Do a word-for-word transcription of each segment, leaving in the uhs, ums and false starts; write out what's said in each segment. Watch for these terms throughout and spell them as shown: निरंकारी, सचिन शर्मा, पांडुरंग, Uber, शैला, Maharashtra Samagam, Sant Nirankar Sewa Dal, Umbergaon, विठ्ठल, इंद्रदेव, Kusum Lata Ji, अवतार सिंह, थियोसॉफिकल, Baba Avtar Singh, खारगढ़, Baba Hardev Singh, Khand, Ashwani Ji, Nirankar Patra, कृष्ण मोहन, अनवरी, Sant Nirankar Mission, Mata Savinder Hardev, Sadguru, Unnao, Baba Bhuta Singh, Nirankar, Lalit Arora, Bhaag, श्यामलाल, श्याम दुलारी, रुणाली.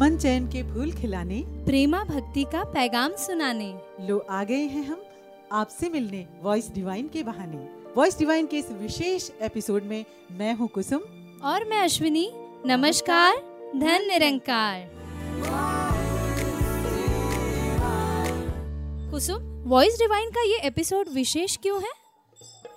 अमन चैन के फूल खिलाने, प्रेमा भक्ति का पैगाम सुनाने लो आ गए हैं हम आपसे मिलने वॉइस डिवाइन के बहाने। वॉइस डिवाइन के इस विशेष एपिसोड में मैं हूँ कुसुम और मैं अश्विनी। नमस्कार, धन निरंकार। कुसुम, वॉइस डिवाइन का ये एपिसोड विशेष क्यों है?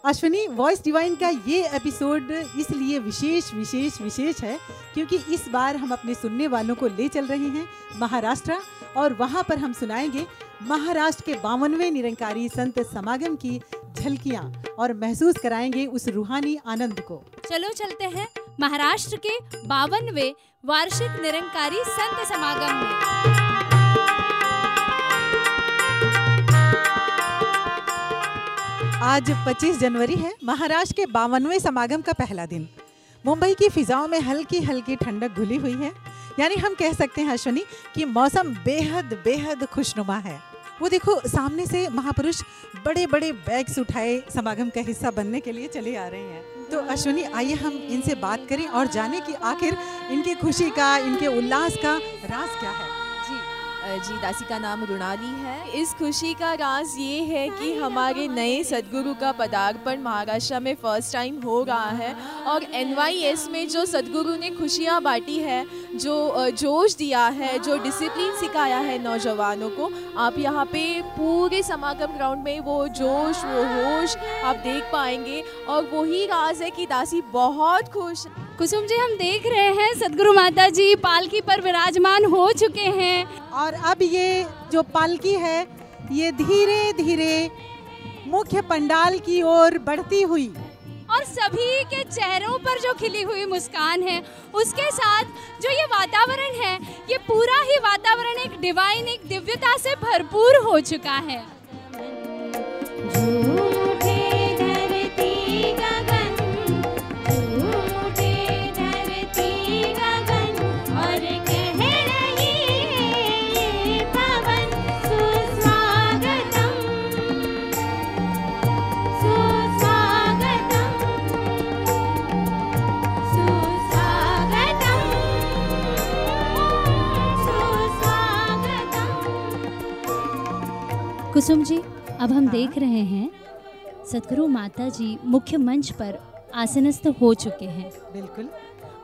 अश्विनी, वॉइस डिवाइन का ये एपिसोड इसलिए विशेष विशेष विशेष है क्योंकि इस बार हम अपने सुनने वालों को ले चल रहे हैं महाराष्ट्र, और वहाँ पर हम सुनाएंगे महाराष्ट्र के बावनवें निरंकारी संत समागम की झलकियाँ और महसूस कराएंगे उस रूहानी आनंद को। चलो चलते हैं महाराष्ट्र के बावनवें वार्षिक निरंकारी संत समागम में। आज पच्चीस जनवरी है, महाराष्ट्र के बावनवें समागम का पहला दिन। मुंबई की फिजाओं में हल्की हल्की ठंडक घुली हुई है, यानी हम कह सकते हैं अश्विनी कि मौसम बेहद बेहद खुशनुमा है। वो देखो, सामने से महापुरुष बड़े बड़े बैग्स उठाए समागम का हिस्सा बनने के लिए चले आ रहे हैं। तो अश्विनी, आइए हम इनसे बात करें और जाने कि आखिर इनके खुशी का, इनके उल्लास का राज क्या है। जी, दासी का नाम रुणाली है। इस खुशी का राज ये है कि हमारे नए सदगुरु का पदार्पण महाराष्ट्र में फर्स्ट टाइम हो रहा है, और एन वाई एस में जो सदगुरु ने खुशियाँ बांटी है, जो जोश दिया है, जो डिसिप्लिन सिखाया है नौजवानों को, आप यहाँ पे पूरे समागम ग्राउंड में वो जोश, वो होश आप देख पाएंगे, और वही राज है कि दासी बहुत खुश। कुसुम जी, हम देख रहे हैं सदगुरु माता जी पालकी पर विराजमान हो चुके हैं, और अब ये जो पालकी है ये धीरे धीरे मुख्य पंडाल की ओर बढ़ती हुई, और सभी के चेहरों पर जो खिली हुई मुस्कान है, उसके साथ जो ये वातावरण है, ये पूरा ही वातावरण एक डिवाइन, एक दिव्यता से भरपूर हो चुका है। कुसुम जी, अब हम देख रहे हैं सदगुरु माता जी मुख्य मंच पर आसनस्थ हो चुके हैं। बिल्कुल।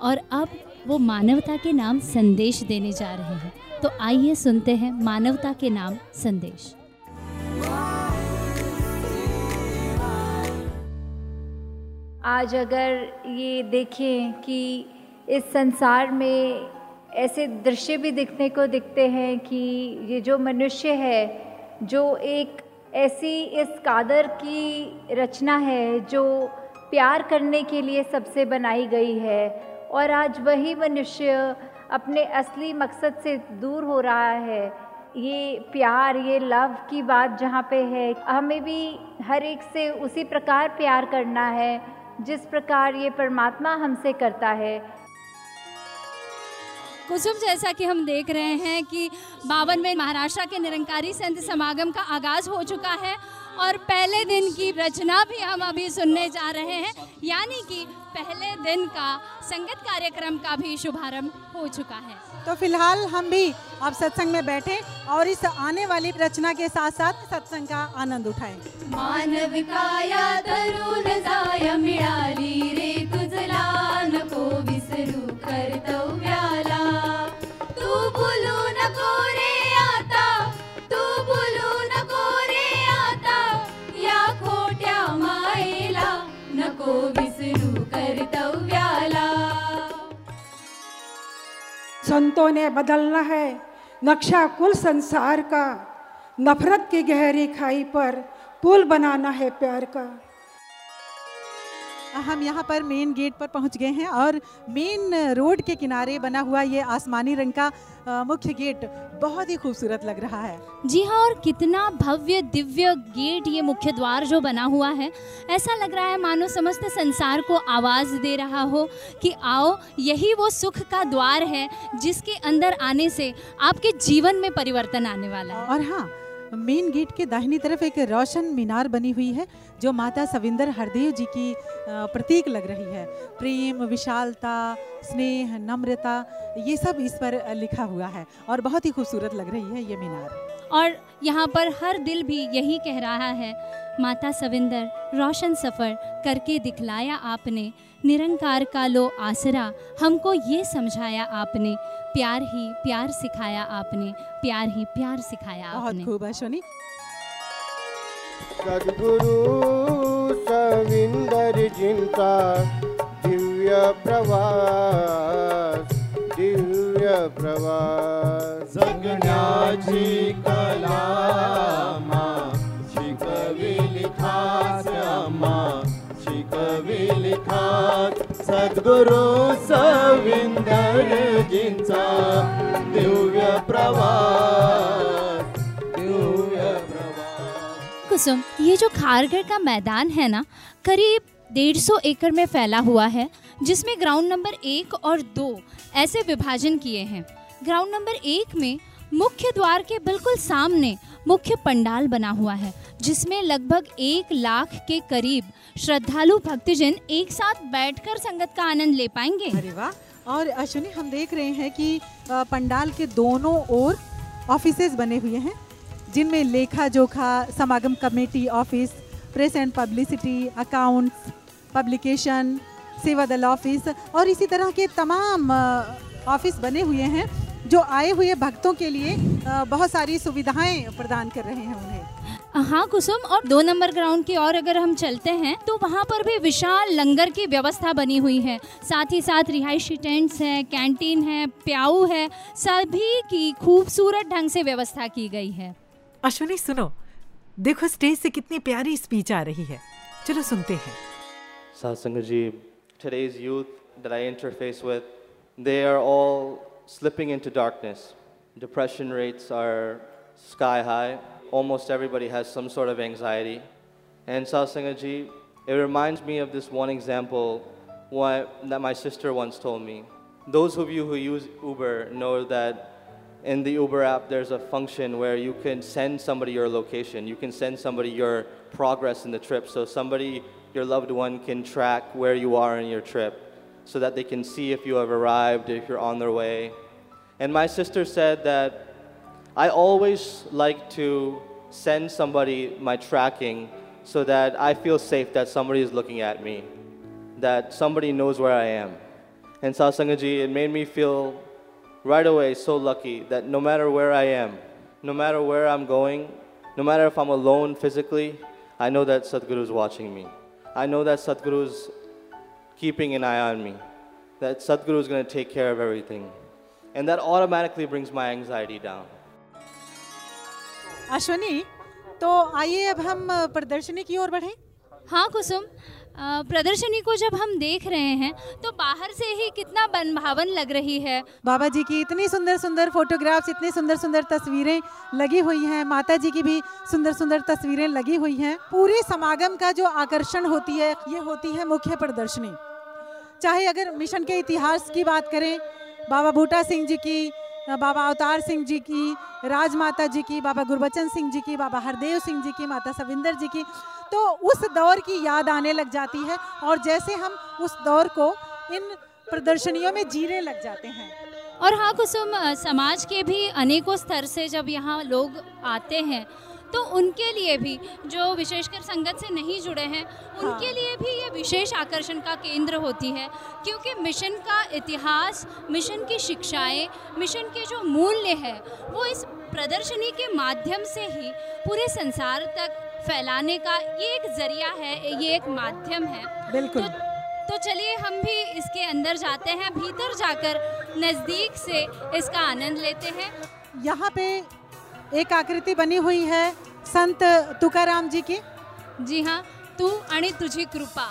और अब वो मानवता के नाम संदेश देने जा रहे हैं, तो आइए सुनते हैं मानवता के नाम संदेश। आज अगर ये देखें कि इस संसार में ऐसे दृश्य भी दिखने को दिखते हैं कि ये जो मनुष्य है, जो एक ऐसी इस कादर की रचना है जो प्यार करने के लिए सबसे बनाई गई है, और आज वही मनुष्य अपने असली मकसद से दूर हो रहा है। ये प्यार, ये लव की बात जहाँ पे है, हमें भी हर एक से उसी प्रकार प्यार करना है जिस प्रकार ये परमात्मा हमसे करता है। कुसुम, जैसा कि हम देख रहे हैं कि बावनवें महाराष्ट्र के निरंकारी संत समागम का आगाज़ हो चुका है, और पहले दिन की रचना भी हम अभी सुनने जा रहे हैं, यानी कि पहले दिन का संगत कार्यक्रम का भी शुभारंभ हो चुका है। तो फिलहाल हम भी अब सत्संग में बैठे और इस आने वाली रचना के साथ साथ सत्संग का आनंद उठाएं। मानविकाया तरुण जाय मिळाली रे तुझला, नको विसरू कर्तव्याला, तू बोलू नको रे आता, तू बोलू नको रे आता, या खोट्या मायेला नको विसरू कर्तव्याला। संतों ने बदलना है नक्शा कुल संसार का, नफरत की गहरी खाई पर पुल बनाना है प्यार का। हम यहाँ पर मेन गेट पर पहुँच गए हैं, और मेन रोड के किनारे बना हुआ ये आसमानी रंग का मुख्य गेट बहुत ही खूबसूरत लग रहा है। जी हाँ, और कितना भव्य दिव्य गेट, ये मुख्य द्वार जो बना हुआ है, ऐसा लग रहा है मानो समस्त संसार को आवाज़ दे रहा हो कि आओ, यही वो सुख का द्वार है जिसके अंदर आने से आपके जीवन में परिवर्तन आने वाला है। और हाँ, मेन गेट के दाहिनी तरफ एक रोशन मीनार बनी हुई है जो माता सविंदर हरदेव जी की प्रतीक लग रही है। प्रेम, विशालता, स्नेह, नम्रता, ये सब इस पर लिखा हुआ है और बहुत ही खूबसूरत लग रही है ये मीनार। और यहाँ पर हर दिल भी यही कह रहा है, माता सविंदर रोशन सफ़र करके दिखलाया आपने, निरंकार का लो आसरा हमको ये समझाया आपने, प्यार ही प्यार सिखाया आपने, प्यार ही प्यार सिखाया आपने। बहुत खूब अश्वनी। सद्गुरु सविंदर जिनका दिव्य प्रवास, दिव्य प्रवास जगन्याची कलामा शिकवि लिखास, अम्मा शिकवि लिखास। सद्गुरु सविंदर जिनचा दिव्य प्रवास, दिव्य प्रवास। कुसुम, ये जो खारगढ़ का मैदान है ना, करीब डेढ़ सौ एकड़ में फैला हुआ है, जिसमें ग्राउंड नंबर एक और दो ऐसे विभाजन किए हैं। ग्राउंड नंबर एक में मुख्य द्वार के बिल्कुल सामने मुख्य पंडाल बना हुआ है, जिसमें लगभग एक लाख के करीब श्रद्धालु भक्तजन एक साथ बैठकर संगत का आनंद ले पाएंगे। अरे वाह। और अश्विनी, हम देख रहे हैं कि पंडाल के दोनों ओर ऑफिसेज बने हुए हैं, जिनमें लेखा जोखा, समागम committee office, press and publicity, accounts, publication, सेवा दल ऑफिस और इसी तरह के तमाम ऑफिस बने हुए हैं जो आए हुए भक्तों के लिए बहुत सारी सुविधाएं प्रदान कर रहे हैं उन्हें। हाँ कुसुम, और दो नंबर ग्राउंड की ओर अगर हम चलते हैं तो वहाँ पर भी विशाल लंगर की व्यवस्था बनी हुई है। साथ ही साथ रिहायशी टेंट्स हैं, कैंटीन है, प्याऊ है, सभी की खूबसूरत ढंग से व्यवस्था की गई है। अश्विनी सुनो, देखो स्टेज से कितनी प्यारी स्पीच आ रही है, चलो सुनते हैं। Satsang ji, today's youth that I interface with, they are all slipping into darkness. Depression rates are sky high. Almost everybody has some sort of anxiety. And Satsang ji, it reminds me of this one example what, that my sister once told me. Those of you who use Uber know that in the Uber app there's a function where you can send somebody your location. You can send somebody your progress in the trip. So somebody, your loved one, can track where you are in your trip so that they can see if you have arrived, if you're on their way. And my sister said that I always like to send somebody my tracking so that I feel safe that somebody is looking at me, that somebody knows where I am. And Satsang ji, it made me feel right away so lucky that no matter where I am, no matter where I'm going, no matter if I'm alone physically, I know that Sadhguru is watching me. I know that Sadhguru is keeping an eye on me, that Sadhguru is going to take care of everything. And that automatically brings my anxiety down. Ashwani, तो आइए अब हम प्रदर्शनी की ओर बढ़ें। हाँ कुसुम, प्रदर्शनी को जब हम देख रहे हैं तो बाहर से ही कितना मनभावन लग रही है। बाबा जी की इतनी सुंदर सुंदर फोटोग्राफ्स, इतनी सुंदर सुंदर तस्वीरें लगी हुई हैं, माता जी की भी सुंदर सुंदर तस्वीरें लगी हुई हैं। पूरे समागम का जो आकर्षण होती है, ये होती है मुख्य प्रदर्शनी। चाहे अगर मिशन के इतिहास की बात करें, बाबा बूटा सिंह जी की, बाबा अवतार सिंह जी की, राजमाता जी की, बाबा गुरुबचन सिंह जी की, बाबा हरदेव सिंह जी की, माता सविंदर जी की, तो उस दौर की याद आने लग जाती है और जैसे हम उस दौर को इन प्रदर्शनियों में जीने लग जाते हैं। और हाँ कुसुम, समाज के भी अनेकों स्तर से जब यहाँ लोग आते हैं तो उनके लिए भी, जो विशेषकर संगत से नहीं जुड़े हैं, उनके हाँ। लिए भी ये विशेष आकर्षण का केंद्र होती है, क्योंकि मिशन का इतिहास, मिशन की शिक्षाएं, मिशन के जो मूल्य हैं, वो इस प्रदर्शनी के माध्यम से ही पूरे संसार तक फैलाने का ये एक जरिया है, ये एक माध्यम है। बिल्कुल। तो, तो चलिए हम भी इसके अंदर जाते हैं, भीतर जाकर नज़दीक से इसका आनंद लेते हैं। यहाँ पे एक आकृति बनी हुई है संत तुकाराम जी की। जी हाँ, तू आणि तुझी कृपा,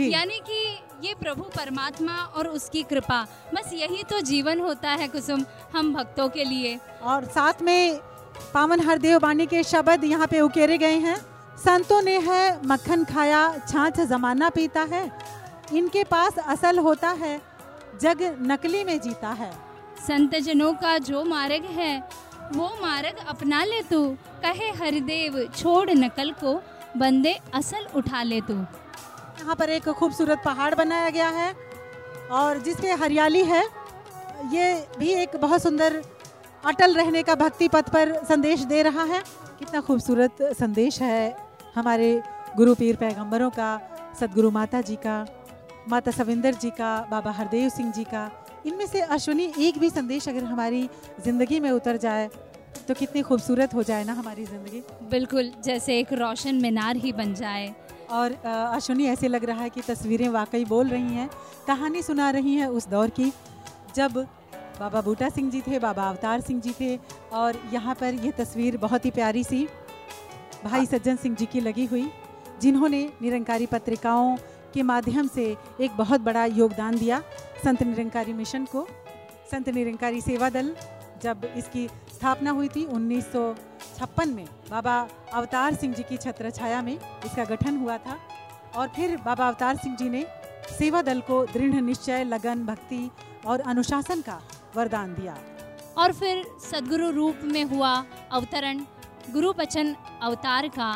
यानी कि ये प्रभु परमात्मा और उसकी कृपा, बस यही तो जीवन होता है कुसुम हम भक्तों के लिए। और साथ में पावन हरदेव बानी के शब्द यहाँ पे उकेरे गए हैं, संतों ने है मक्खन खाया, छाछ जमाना पीता है, इनके पास असल होता है, जग नकली में जीता है। संत जनों का जो मार्ग है वो मार्ग अपना ले तू, कहे हरिदेव छोड़ नकल को, बंदे असल उठा ले तू। यहाँ पर एक खूबसूरत पहाड़ बनाया गया है और जिसके हरियाली है, ये भी एक बहुत सुंदर अटल रहने का भक्ति पथ पर संदेश दे रहा है। कितना खूबसूरत संदेश है हमारे गुरु पीर पैगंबरों का, सदगुरु माता जी का, माता सविंदर जी का, बाबा हरदेव सिंह जी का। इनमें से अश्वनी एक भी संदेश अगर हमारी ज़िंदगी में उतर जाए तो कितनी खूबसूरत हो जाए ना हमारी ज़िंदगी। बिल्कुल, जैसे एक रोशन मीनार ही बन जाए। और अश्वनी, ऐसे लग रहा है कि तस्वीरें वाकई बोल रही हैं, कहानी सुना रही हैं उस दौर की जब बाबा बूटा सिंह जी थे, बाबा अवतार सिंह जी थे। और यहाँ पर यह तस्वीर बहुत ही प्यारी सी भाई सज्जन सिंह जी की लगी हुई, जिन्होंने निरंकारी पत्रिकाओं के माध्यम से एक बहुत बड़ा योगदान दिया संत निरंकारी मिशन को। संत निरंकारी सेवा दल जब इसकी स्थापना हुई थी उन्नीस सौ छप्पन में, बाबा अवतार सिंह जी की छत्रछाया में इसका गठन हुआ था। और फिर बाबा अवतार सिंह जी ने सेवा दल को दृढ़ निश्चय, लगन, भक्ति और अनुशासन का वरदान दिया। और फिर सदगुरु रूप में हुआ अवतरण गुरु बचन अवतार का,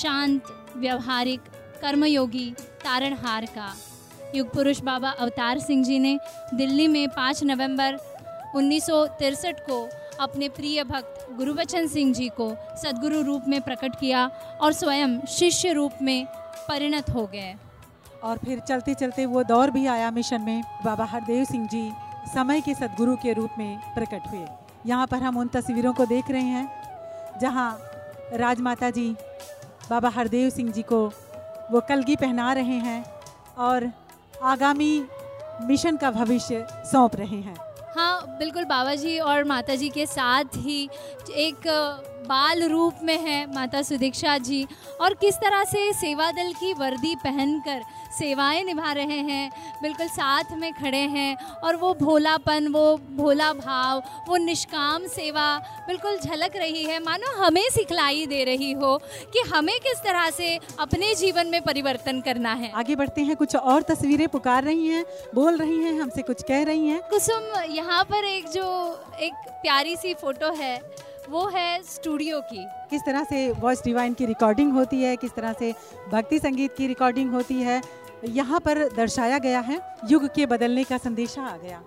शांत, व्यवहारिक, कर्मयोगी, तारणहार का। युग पुरुष बाबा अवतार सिंह जी ने दिल्ली में पाँच नवंबर उन्नीस सौ तिरसठ को अपने प्रिय भक्त गुरु बचन सिंह जी को सदगुरु रूप में प्रकट किया और स्वयं शिष्य रूप में परिणत हो गए। और फिर चलते चलते वो दौर भी आया मिशन में, बाबा हरदेव सिंह जी समय के सदगुरु के रूप में प्रकट हुए। यहाँ पर हम उन तस्वीरों को देख रहे हैं जहाँ राजमाता जी बाबा हरदेव सिंह जी को वो कलगी पहना रहे हैं और आगामी मिशन का भविष्य सौंप रहे हैं। हाँ बिल्कुल, बाबा जी और माता जी के साथ ही एक बाल रूप में है माता सुदीक्षा जी, और किस तरह से सेवा दल की वर्दी पहनकर सेवाएं निभा रहे हैं, बिल्कुल साथ में खड़े हैं। और वो भोलापन, वो भोला भाव, वो निष्काम सेवा बिल्कुल झलक रही है, मानो हमें सिखलाई दे रही हो कि हमें किस तरह से अपने जीवन में परिवर्तन करना है। आगे बढ़ते हैं, कुछ और तस्वीरें पुकार रही हैं, बोल रही हैं, हमसे कुछ कह रही हैं। कुसुम, यहाँ पर एक जो एक प्यारी सी फोटो है वो है स्टूडियो की, किस तरह से वॉइस डिवाइन की रिकॉर्डिंग होती है, किस तरह से भक्ति संगीत की रिकॉर्डिंग होती है, यहाँ पर दर्शाया गया है। युग के बदलने का संदेशा आ गया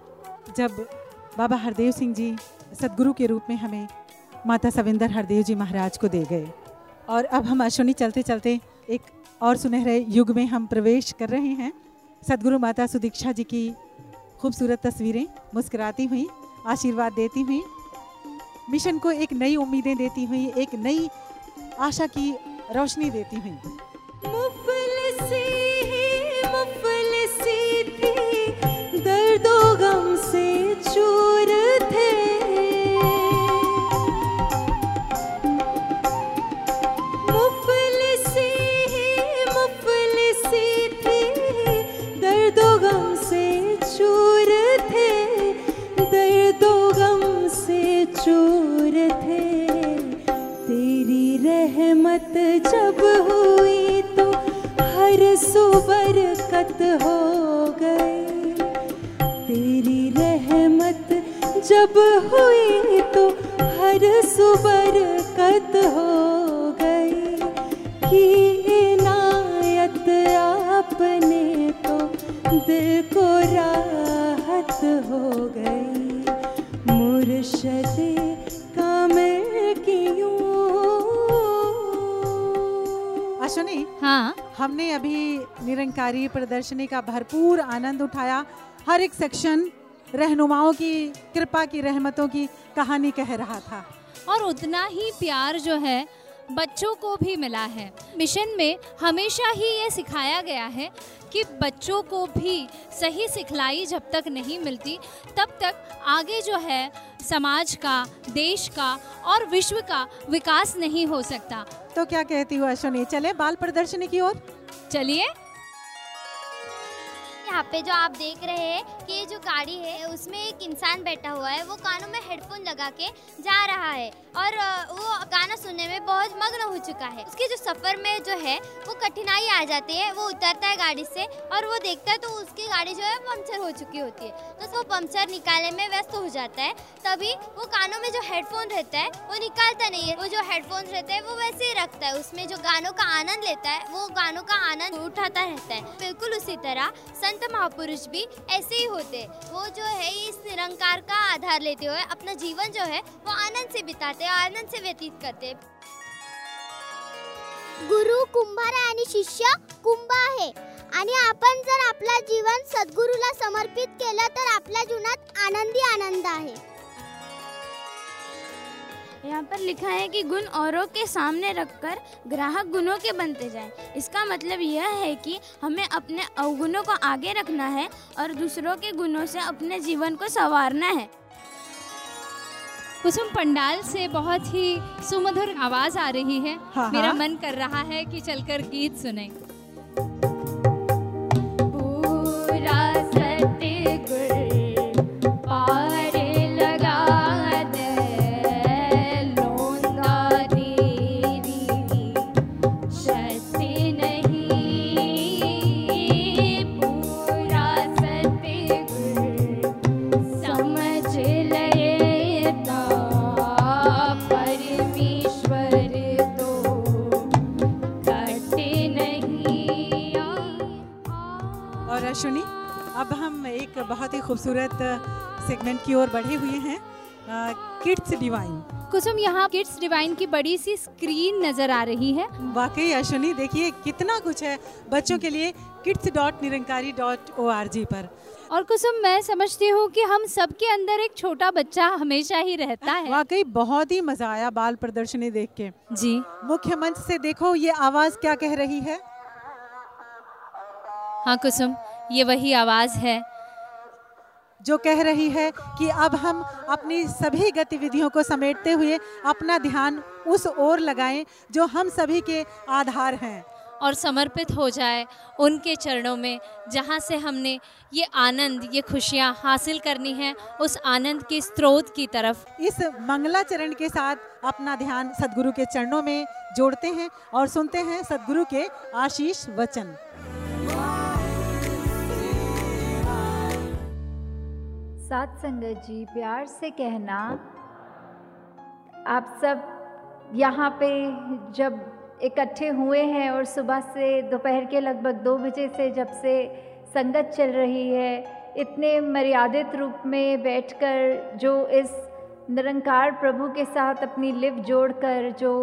जब बाबा हरदेव सिंह जी सदगुरु के रूप में हमें माता सविंदर हरदेव जी महाराज को दे गए। और अब हम अश्वनी चलते चलते एक और सुनहरे युग में हम प्रवेश कर रहे हैं। सदगुरु माता सुदीक्षा जी की खूबसूरत तस्वीरें मुस्कुराती हुई, आशीर्वाद देती हुई, मिशन को एक नई उम्मीदें देती हुई, एक नई आशा की रोशनी देती हुई। मुफलिसी मुफलिसी थी, दर्दो गम से चूर थे, मुफलिसी मुफलिसी थी, दर्दो गम से चूर थे, दर्दो गम से चूर थे। तेरी रहमत जब हुई तो हर सू बरकत हो गई, तेरी रहमत जब हुई तो हर सू बरकत हो गई। की इनायत आपने तो दिल को राहत हो गई। मुर्शदे कामिल की अश्वनी, हाँ, हमने अभी निरंकारी प्रदर्शनी का भरपूर आनंद उठाया। हर एक सेक्शन रहनुमाओं की कृपा की, रहमतों की कहानी कह रहा था, और उतना ही प्यार जो है बच्चों को भी मिला है। मिशन में हमेशा ही ये सिखाया गया है कि बच्चों को भी सही सिखलाई जब तक नहीं मिलती तब तक आगे जो है समाज का, देश का और विश्व का विकास नहीं हो सकता। तो क्या कहती हो अश्वनी, चले बाल प्रदर्शनी की ओर? चलिए। यहाँ पे जो आप देख रहे हैं कि ये जो गाड़ी है उसमें एक इंसान बैठा हुआ है, वो कानों में हेडफोन लगा के जा रहा है। और वो गाना सुनने में बहुत मग्न हो चुका है। उसके जो सफ़र में जो है वो कठिनाई आ जाती है। वो उतरता है गाड़ी से और वो देखता है तो उसकी गाड़ी जो है पंक्चर हो चुकी होती है, तो वो पंक्चर निकालने में व्यस्त हो जाता है। तभी वो कानों में जो हेडफोन रहता है वो निकालता नहीं है, वो जो हेडफोन रहता है वो वैसे ही रखता है, उसमें जो गानों का आनंद लेता है वो गानों का आनंद उठाता रहता है। बिल्कुल उसी तरह संत महापुरुष भी ऐसे ही होते हैं, वो जो है इस निरंकार का आधार लेते हुए अपना जीवन जो है वो आनंद से बिताते हैं, आनंद से व्यतीत करते हैं। गुरु कुंभार है आणि शिष्य कुंभ आहे, आणि आपण जर आपला जीवन सद्गुरूला समर्पित केलं तर आपल्या जीवनात आनंदी आनंद आहे। यहाँ पर लिखा है कि गुण औरों के सामने रखकर ग्राहक गुणों के बनते जाएं। इसका मतलब यह है कि हमें अपने अवगुणों को आगे रखना है और दूसरों के गुणों से अपने जीवन को संवारना है। कुसुम, पंडाल से बहुत ही सुमधुर आवाज़ आ रही है। हाँ, मेरा हाँ। मन कर रहा है कि चलकर गीत सुनें। बहुत ही खूबसूरत सेगमेंट की ओर बढ़े हुए हैं, किड्स डिवाइन। कुसुम, यहाँ किड्स डिवाइन की बड़ी सी स्क्रीन नजर आ रही है। वाकई अश्विनी, देखिए कितना कुछ है बच्चों के लिए kids dot निरंकारी dot O R G पर। और कुसुम, मैं समझती हूँ कि हम सबके अंदर एक छोटा बच्चा हमेशा ही रहता है। वाकई बहुत ही मजा आया बाल प्रदर्शनी देख के। जी, मुख्य मंच से देखो ये आवाज क्या कह रही है। हाँ कुसुम, ये वही आवाज है जो कह रही है कि अब हम अपनी सभी गतिविधियों को समेटते हुए अपना ध्यान उस ओर लगाएं जो हम सभी के आधार हैं, और समर्पित हो जाए उनके चरणों में जहां से हमने ये आनंद, ये खुशियां हासिल करनी है, उस आनंद के स्रोत की तरफ। इस मंगला चरण के साथ अपना ध्यान सदगुरु के चरणों में जोड़ते हैं और सुनते हैं सदगुरु के आशीष वचन। साथ संगत जी, प्यार से कहना, आप सब यहाँ पे जब इकट्ठे हुए हैं और सुबह से दोपहर के लगभग दो बजे से जब से संगत चल रही है, इतने मर्यादित रूप में बैठकर जो इस निरंकार प्रभु के साथ अपनी लिप जोड़कर जो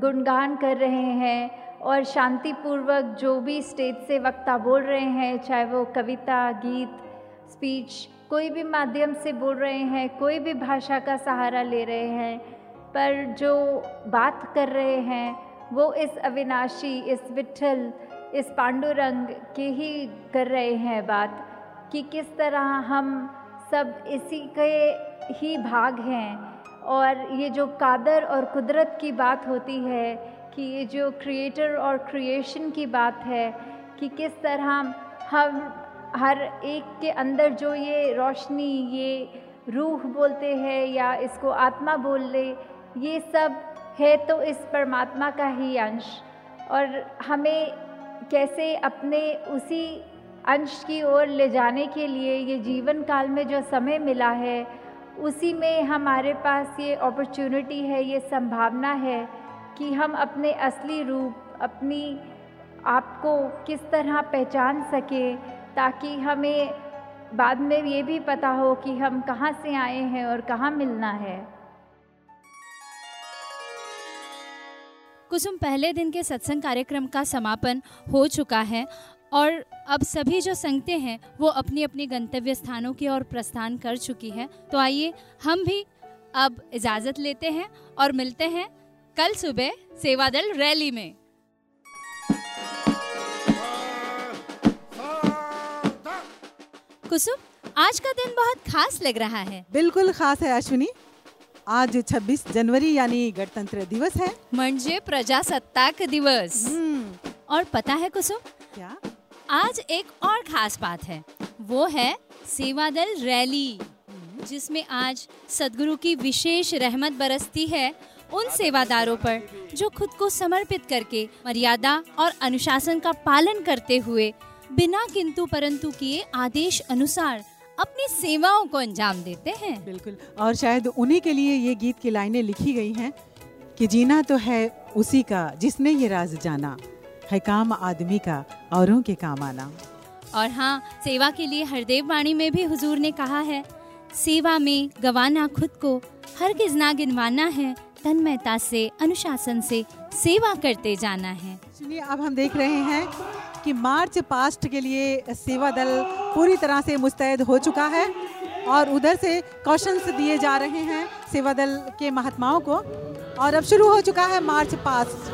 गुणगान कर रहे हैं और शांतिपूर्वक जो भी स्टेज से वक्ता बोल रहे हैं, चाहे वो कविता, गीत, स्पीच, कोई भी माध्यम से बोल रहे हैं, कोई भी भाषा का सहारा ले रहे हैं, पर जो बात कर रहे हैं वो इस अविनाशी, इस विठ्ठल, इस पांडुरंग के ही कर रहे हैं बात, कि किस तरह हम सब इसी के ही भाग हैं। और ये जो कादर और कुदरत की बात होती है, कि ये जो क्रिएटर और क्रिएशन की बात है, कि किस तरह हम हर एक के अंदर जो ये रोशनी, ये रूह बोलते हैं या इसको आत्मा बोल ले, ये सब है तो इस परमात्मा का ही अंश, और हमें कैसे अपने उसी अंश की ओर ले जाने के लिए ये जीवन काल में जो समय मिला है उसी में हमारे पास ये अपॉर्चुनिटी है, ये संभावना है कि हम अपने असली रूप, अपनी आप को किस तरह पहचान सकें, ताकि हमें बाद में ये भी पता हो कि हम कहाँ से आए हैं और कहाँ मिलना है। कुसुम, पहले दिन के सत्संग कार्यक्रम का समापन हो चुका है और अब सभी जो संगतें हैं वो अपनी अपनी गंतव्य स्थानों की ओर प्रस्थान कर चुकी हैं। तो आइए हम भी अब इजाज़त लेते हैं और मिलते हैं कल सुबह सेवादल रैली में। कुसुम, आज का दिन बहुत खास लग रहा है। बिल्कुल खास है अश्विनी। आज छब्बीस जनवरी यानी गणतंत्र दिवस है, म्हणजे प्रजासत्ताक दिवस। और पता है कुसुम क्या, आज एक और खास बात है, वो है सेवादल रैली। जिसमें आज सदगुरु की विशेष रहमत बरसती है उन सेवादारों पर जो खुद को समर्पित करके मर्यादा और अनुशासन का पालन करते हुए बिना किंतु परंतु किए आदेश अनुसार अपनी सेवाओं को अंजाम देते हैं। बिल्कुल, और शायद उन्हीं के लिए ये गीत की लाइनें लिखी गई हैं कि जीना तो है उसी का जिसने ये राज जाना, है काम आदमी का औरों के काम आना। और हाँ, सेवा के लिए हरदेव वाणी में भी हुजूर ने कहा है, सेवा में गवाना खुद को हरगिज ना गिनवाना है, तन्मयता से अनुशासन से सेवा करते जाना है। सुनिए, अब हम देख रहे हैं कि मार्च पास्ट के लिए सेवा दल पूरी तरह से मुस्तैद हो चुका है और उधर से क्वेश्चंस दिए जा रहे हैं सेवा दल के महात्माओं को और अब शुरू हो चुका है मार्च पास्ट।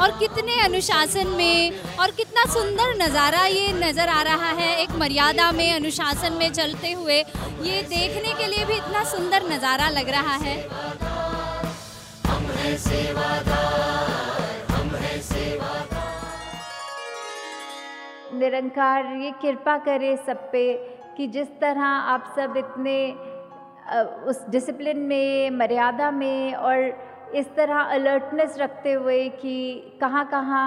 और कितने अनुशासन में और कितना सुंदर नज़ारा ये नज़र आ रहा है, एक मर्यादा में अनुशासन में चलते हुए, ये देखने के लिए भी इतना सुंदर नज़ारा लग रहा है। निरंकार ये कृपा करे सब पे कि जिस तरह आप सब इतने उस डिसिप्लिन में, मर्यादा में और इस तरह अलर्टनेस रखते हुए कि कहाँ कहाँ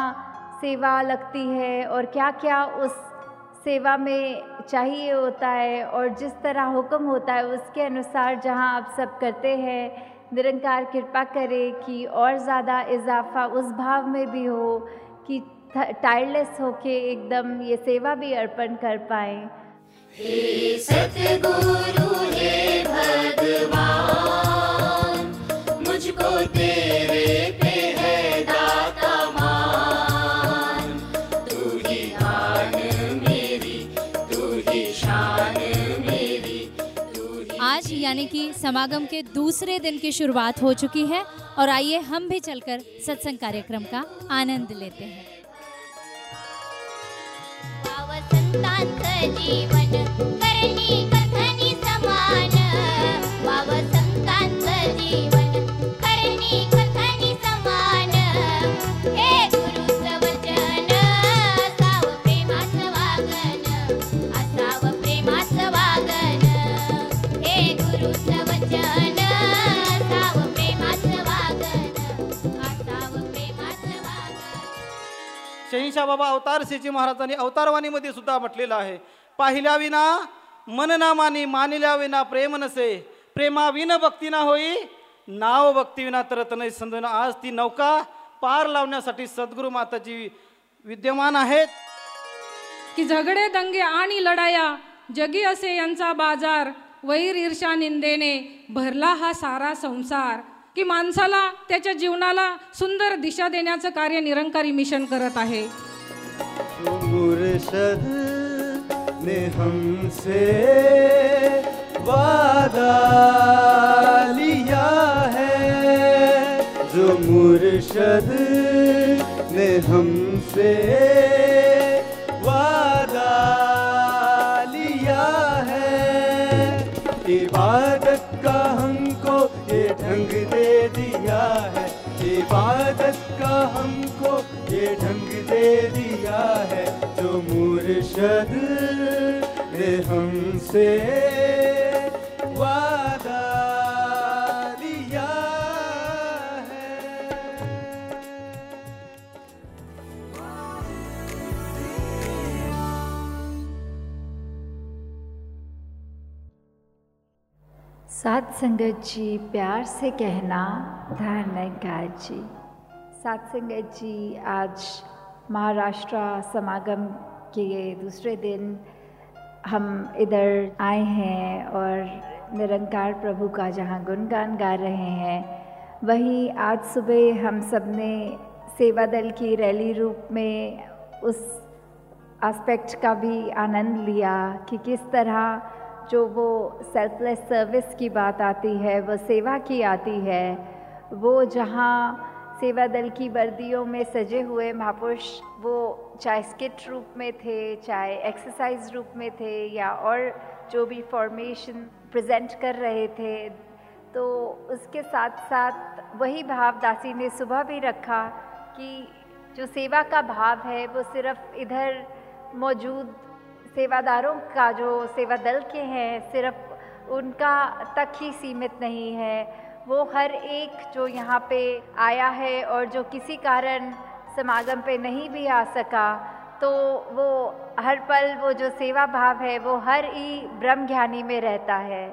सेवा लगती है और क्या क्या उस सेवा में चाहिए होता है और जिस तरह हुक्म होता है उसके अनुसार जहाँ आप सब करते हैं, निरंकार कृपा करे कि और ज़्यादा इजाफा उस भाव में भी हो कि टायरलेस होके एकदम ये सेवा भी अर्पण कर पाए। हे सतगुरु हे भगवान, मुझको तेरे पे है दाता मान, तू ही आन मेरी, तू ही शान मेरी। आज यानी कि समागम के दूसरे दिन की शुरुआत हो चुकी है और आइए हम भी चलकर सत्संग कार्यक्रम का आनंद लेते हैं। संत जीवन करनी कथनी समान, बाबा संत जीवन करनी कथनी समान, हे गुरु वचन असाव प्रेमात वागन, असाव प्रेमात वागन, हे गुरु वचन असाव प्रेमात वागन, असाव प्रेमात वागन। शहींशाह बाबा अवतार सिंहजी महाराजांनी अवतारवाणीमध्ये सुद्धा म्हटलेलं आहे, पाहिल्या विना मन ना मानी, मानिल्या विना प्रेम नसे, प्रेमा विन भक्ती ना होई, नाव भक्ती विना तरत नाही संदन। आज ती नौका पार लावण्यासाठी सद्गुरु माताजी विद्यमान आहेत की झगडे दंगे आणि लढाया जगी असे यांचा बाजार, वैर ईर्षा निंदेने भरला हा सारा संसार, की माणसाला त्याच्या जीवनाला सुंदर दिशा देण्याचं कार्य निरंकारी मिशन करत आहे। ने हमसे वादा लिया है, जो मुर्शद ने हमसे वादा लिया है, इबादत का हमको ये ढंग दे दिया है, इबादत का हमको ये ढंग दे दिया है, जो मुर्शद ने हमसे वादा लिया है। साध संगत जी, प्यार से कहना धरनकार जी। साध संगत जी, आज महाराष्ट्र समागम के दूसरे दिन हम इधर आए हैं और निरंकार प्रभु का जहाँ गुणगान गा रहे हैं, वहीं आज सुबह हम सब ने सेवा दल की रैली रूप में उस एस्पेक्ट का भी आनंद लिया कि किस तरह जो वो सेल्फलेस सर्विस की बात आती है, वो सेवा की आती है। वो जहाँ सेवा दल की वर्दियों में सजे हुए महापुरुष, वो चाहे स्किट रूप में थे, चाहे एक्सरसाइज रूप में थे या और जो भी फॉर्मेशन प्रेजेंट कर रहे थे, तो उसके साथ साथ वही भाव दासी ने सुबह भी रखा कि जो सेवा का भाव है वो सिर्फ इधर मौजूद सेवादारों का, जो सेवा दल के हैं, सिर्फ उनका तक ही सीमित नहीं है, वो हर एक जो यहाँ पे आया है और जो किसी कारण समागम पे नहीं भी आ सका, तो वो हर पल वो जो सेवा भाव है वो हर ही ब्रह्म ज्ञानी में रहता है।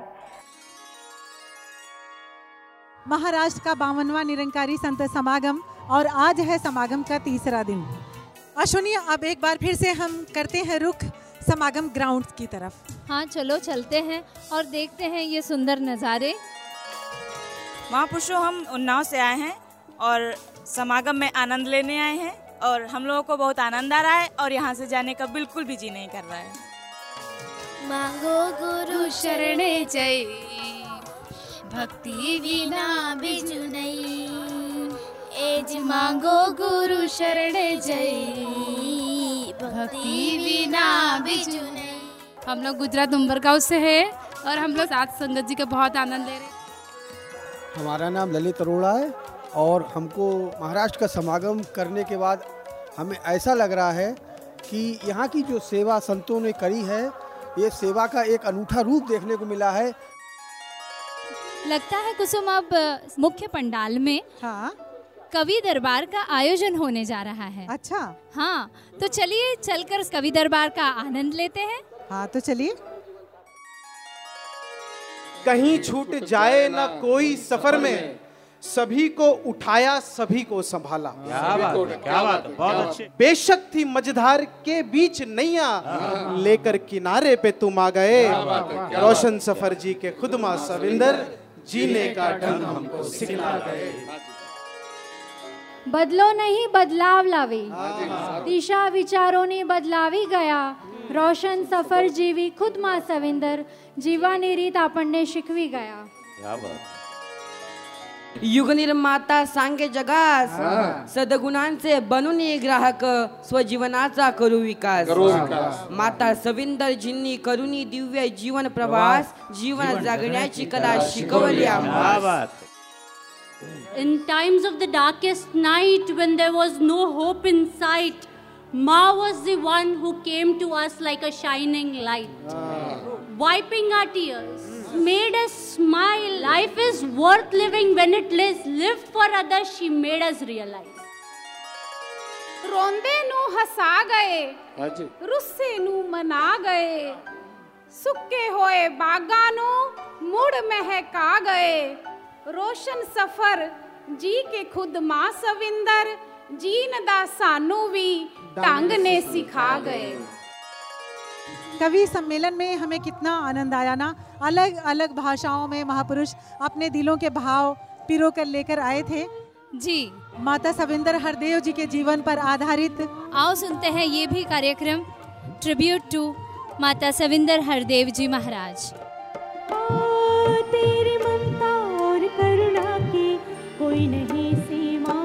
महाराष्ट्र का बावनवा निरंकारी संत समागम, और आज है समागम का तीसरा दिन। अश्वनी, अब एक बार फिर से हम करते हैं रुख समागम ग्राउंड की तरफ। हाँ चलो चलते हैं और देखते हैं ये सुंदर नज़ारे। महापुरुषों, हम उन्नाव से आए हैं और समागम में आनंद लेने आए हैं और हम लोगों को बहुत आनंद आ रहा है और यहाँ से जाने का बिल्कुल भी जी नहीं कर रहा है। मांगो गुरु शरणे जय, भक्ति बिना बिनु नहीं। एज मांगो गुरु शरणे जय, भक्ति बिना बिनु नहीं। हम लोग गुजरात उम्बरगांव से हैं और हम लोग साथ संगत जी का बहुत आनंद ले रहे हैं। हमारा नाम ललित अरोड़ा है और हमको महाराष्ट्र का समागम करने के बाद हमें ऐसा लग रहा है कि यहाँ की जो सेवा संतों ने करी है, ये सेवा का एक अनूठा रूप देखने को मिला है। लगता है कुसुम, अब मुख्य पंडाल में हाँ कवि दरबार का आयोजन होने जा रहा है। अच्छा हाँ, तो चलिए चलकर कवि दरबार का आनंद लेते हैं। हाँ तो चलिए। कहीं छूट जाए ना कोई सफर में, सभी को उठाया सभी को संभाला। क्या बात, बहुत अच्छे। बेशक थी मझधार के बीच नैया, लेकर किनारे पे तुम आ गए। रोशन सफर जी के खुद माता सविंदर जीने का ढंग हमको सिखला गए। बदलो नहीं बदलाव लावी, दिशा विचारों ने बदलावी गया। रोशन सफर जीवी खुद माता सविंदर जीवानी रीत आपने शिकवी गया। युग निर्माता सांगे जगास, सदगुणांचे बनून ग्राहक स्वजीवनाचा करू विकास। माता सविंदर जिन्नी करुणी दिव्य जीवन प्रवास, जीवन जगण्याची कला शिकवली आम्हाला। In times of the darkest night, when there was no hope in sight, Ma was the one who came to us like a shining light, wiping our tears, made us smile. Life is worth living when it is lived for others. She made us realize. रोंदे नू हंसा गए, रुस्से नू मना गए। सुक्के होए बागानू मुड़ महका गए। रोशन सफर जी के खुद माँ सविंदर जीन दा सानू भी टांग ने सिखा गए। कवि सम्मेलन में हमें कितना आनंद आया ना। अलग अलग भाषाओं में महापुरुष अपने दिलों के भाव पिरो कर लेकर आए थे जी। माता सविंदर हरदेव जी के जीवन पर आधारित आओ सुनते हैं ये भी कार्यक्रम, ट्रिब्यूट टू माता सविंदर हरदेव जी महाराज। तेरी ममता और करुणा की कोई नहीं सीमा,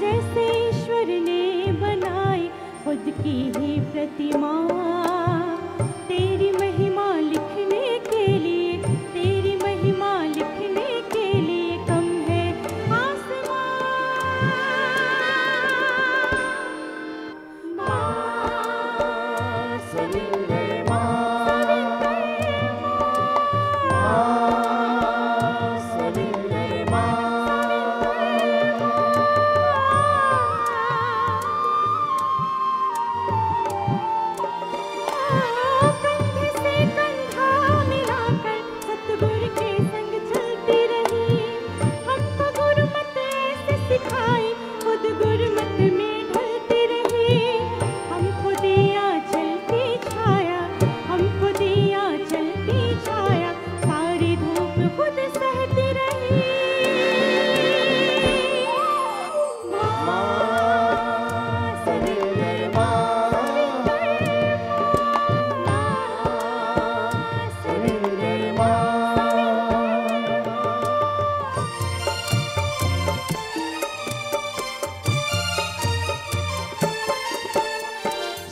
जैसे ईश्वर ने बनाई खुद की ही प्रतिमा। तेरी महिमा लिखने के लिए, तेरी महिमा लिखने के लिए कम है आसमान। माँ सविंदर, माँ सविंदर,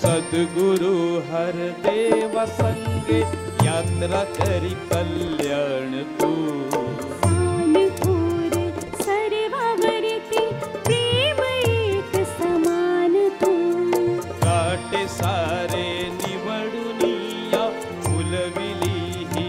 सद्गुरु हरदेव संगे यात्रा करी कल्याण तू। सानुकूल सर्वावृति प्रेम एक समान तू। काटे सारे निवडुनिया फुलविली ही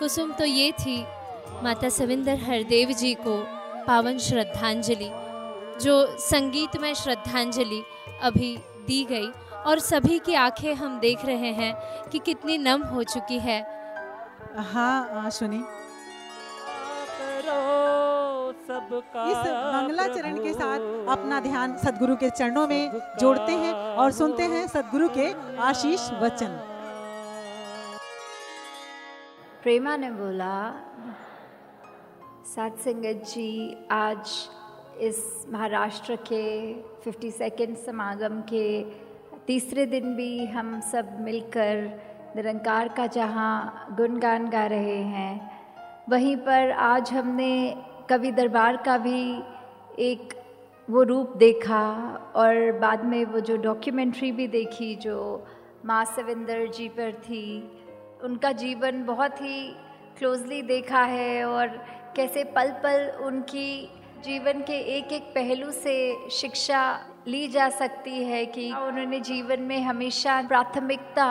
कुसुम। तो ये थी माता सविंदर हरदेव जी को पावन श्रद्धांजलि, जो संगीतमय श्रद्धांजलि अभी दी गई। और सभी की आंखें हम देख रहे हैं कि कितनी नम हो चुकी है। हाँ सुनी, इस मंगला चरण के साथ अपना ध्यान सदगुरु के चरणों में जोड़ते हैं और सुनते हैं सदगुरु के आशीष वचन। प्रेमा ने बोला, साध संगत जी, आज इस महाराष्ट्र के बावन समागम के तीसरे दिन भी हम सब मिलकर निरंकार का जहाँ गुणगान गा रहे हैं, वहीं पर आज हमने कवि दरबार का भी एक वो रूप देखा और बाद में वो जो डॉक्यूमेंट्री भी देखी जो माँ सविंदर जी पर थी, उनका जीवन बहुत ही क्लोजली देखा है और कैसे पल पल उनकी जीवन के एक एक पहलू से शिक्षा ली जा सकती है कि उन्होंने जीवन में हमेशा प्राथमिकता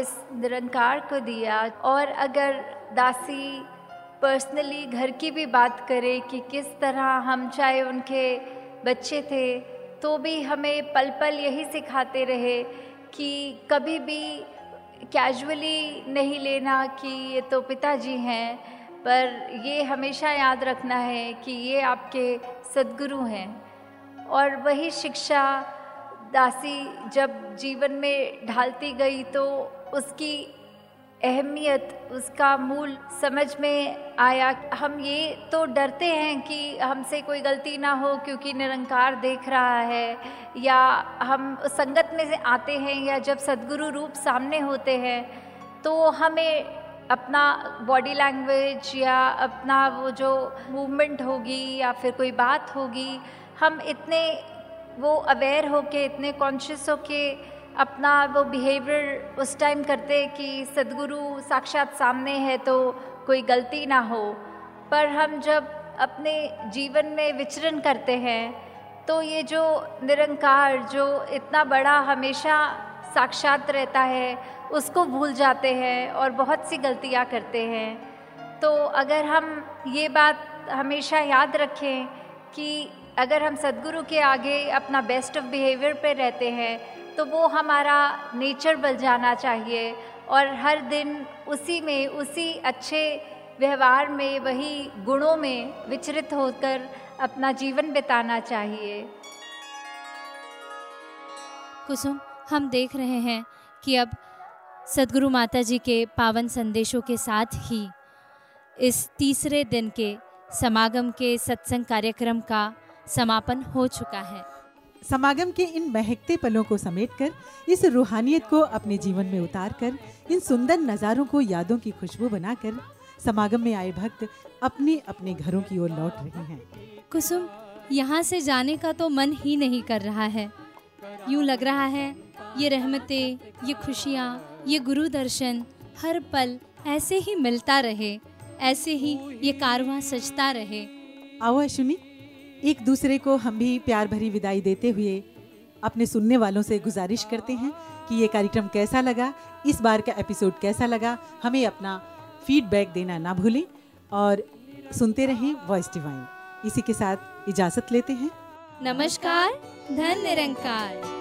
इस निरंकार को दिया। और अगर दासी पर्सनली घर की भी बात करें कि किस तरह हम चाहे उनके बच्चे थे तो भी हमें पल पल यही सिखाते रहे कि कभी भी कैजुअली नहीं लेना कि ये तो पिताजी हैं, पर ये हमेशा याद रखना है कि ये आपके सद्गुरु हैं। और वही शिक्षा दासी जब जीवन में ढालती गई तो उसकी अहमियत, उसका मूल समझ में आया। हम ये तो डरते हैं कि हमसे कोई गलती ना हो क्योंकि निरंकार देख रहा है, या हम संगत में से आते हैं, या जब सद्गुरु रूप सामने होते हैं तो हमें अपना बॉडी लैंग्वेज या अपना वो जो मूवमेंट होगी या फिर कोई बात होगी, हम इतने वो अवेयर होके, इतने कॉन्शियस होके अपना वो बिहेवियर उस टाइम करते कि सद्गुरु साक्षात सामने है तो कोई गलती ना हो। पर हम जब अपने जीवन में विचरण करते हैं तो ये जो निरंकार जो इतना बड़ा हमेशा साक्षात रहता है उसको भूल जाते हैं और बहुत सी गलतियाँ करते हैं। तो अगर हम ये बात हमेशा याद रखें कि अगर हम सद्गुरु के आगे अपना बेस्ट ऑफ बिहेवियर पे रहते हैं तो वो हमारा नेचर बन जाना चाहिए और हर दिन उसी में, उसी अच्छे व्यवहार में, वही गुणों में विचरित होकर अपना जीवन बिताना चाहिए। कुसुम, हम देख रहे हैं कि अब सद्गुरु माता जी के पावन संदेशों के साथ ही इस तीसरे दिन के समागम के सत्संग कार्यक्रम का समापन हो चुका है। समागम के इन महकते पलों को समेटकर, इस रूहानियत को अपने जीवन में उतारकर, इन सुंदर नज़ारों को यादों की खुशबू बनाकर समागम में आए भक्त अपने अपने घरों की ओर लौट रहे हैं। कुसुम, यहाँ से जाने का तो मन ही नहीं कर रहा है। यूँ लग रहा है ये रहमतें, ये खुशियाँ, ये गुरु दर्शन हर पल ऐसे ही मिलता रहे, ऐसे ही ये कारवां सजता रहे। आओ अश्विनी, एक दूसरे को हम भी प्यार भरी विदाई देते हुए अपने सुनने वालों से गुजारिश करते हैं कि ये कार्यक्रम कैसा लगा, इस बार का एपिसोड कैसा लगा, हमें अपना फीडबैक देना ना भूलें और सुनते रहें वॉइस डिवाइन। इसी के साथ इजाज़त लेते हैं। नमस्कार। धन निरंकार।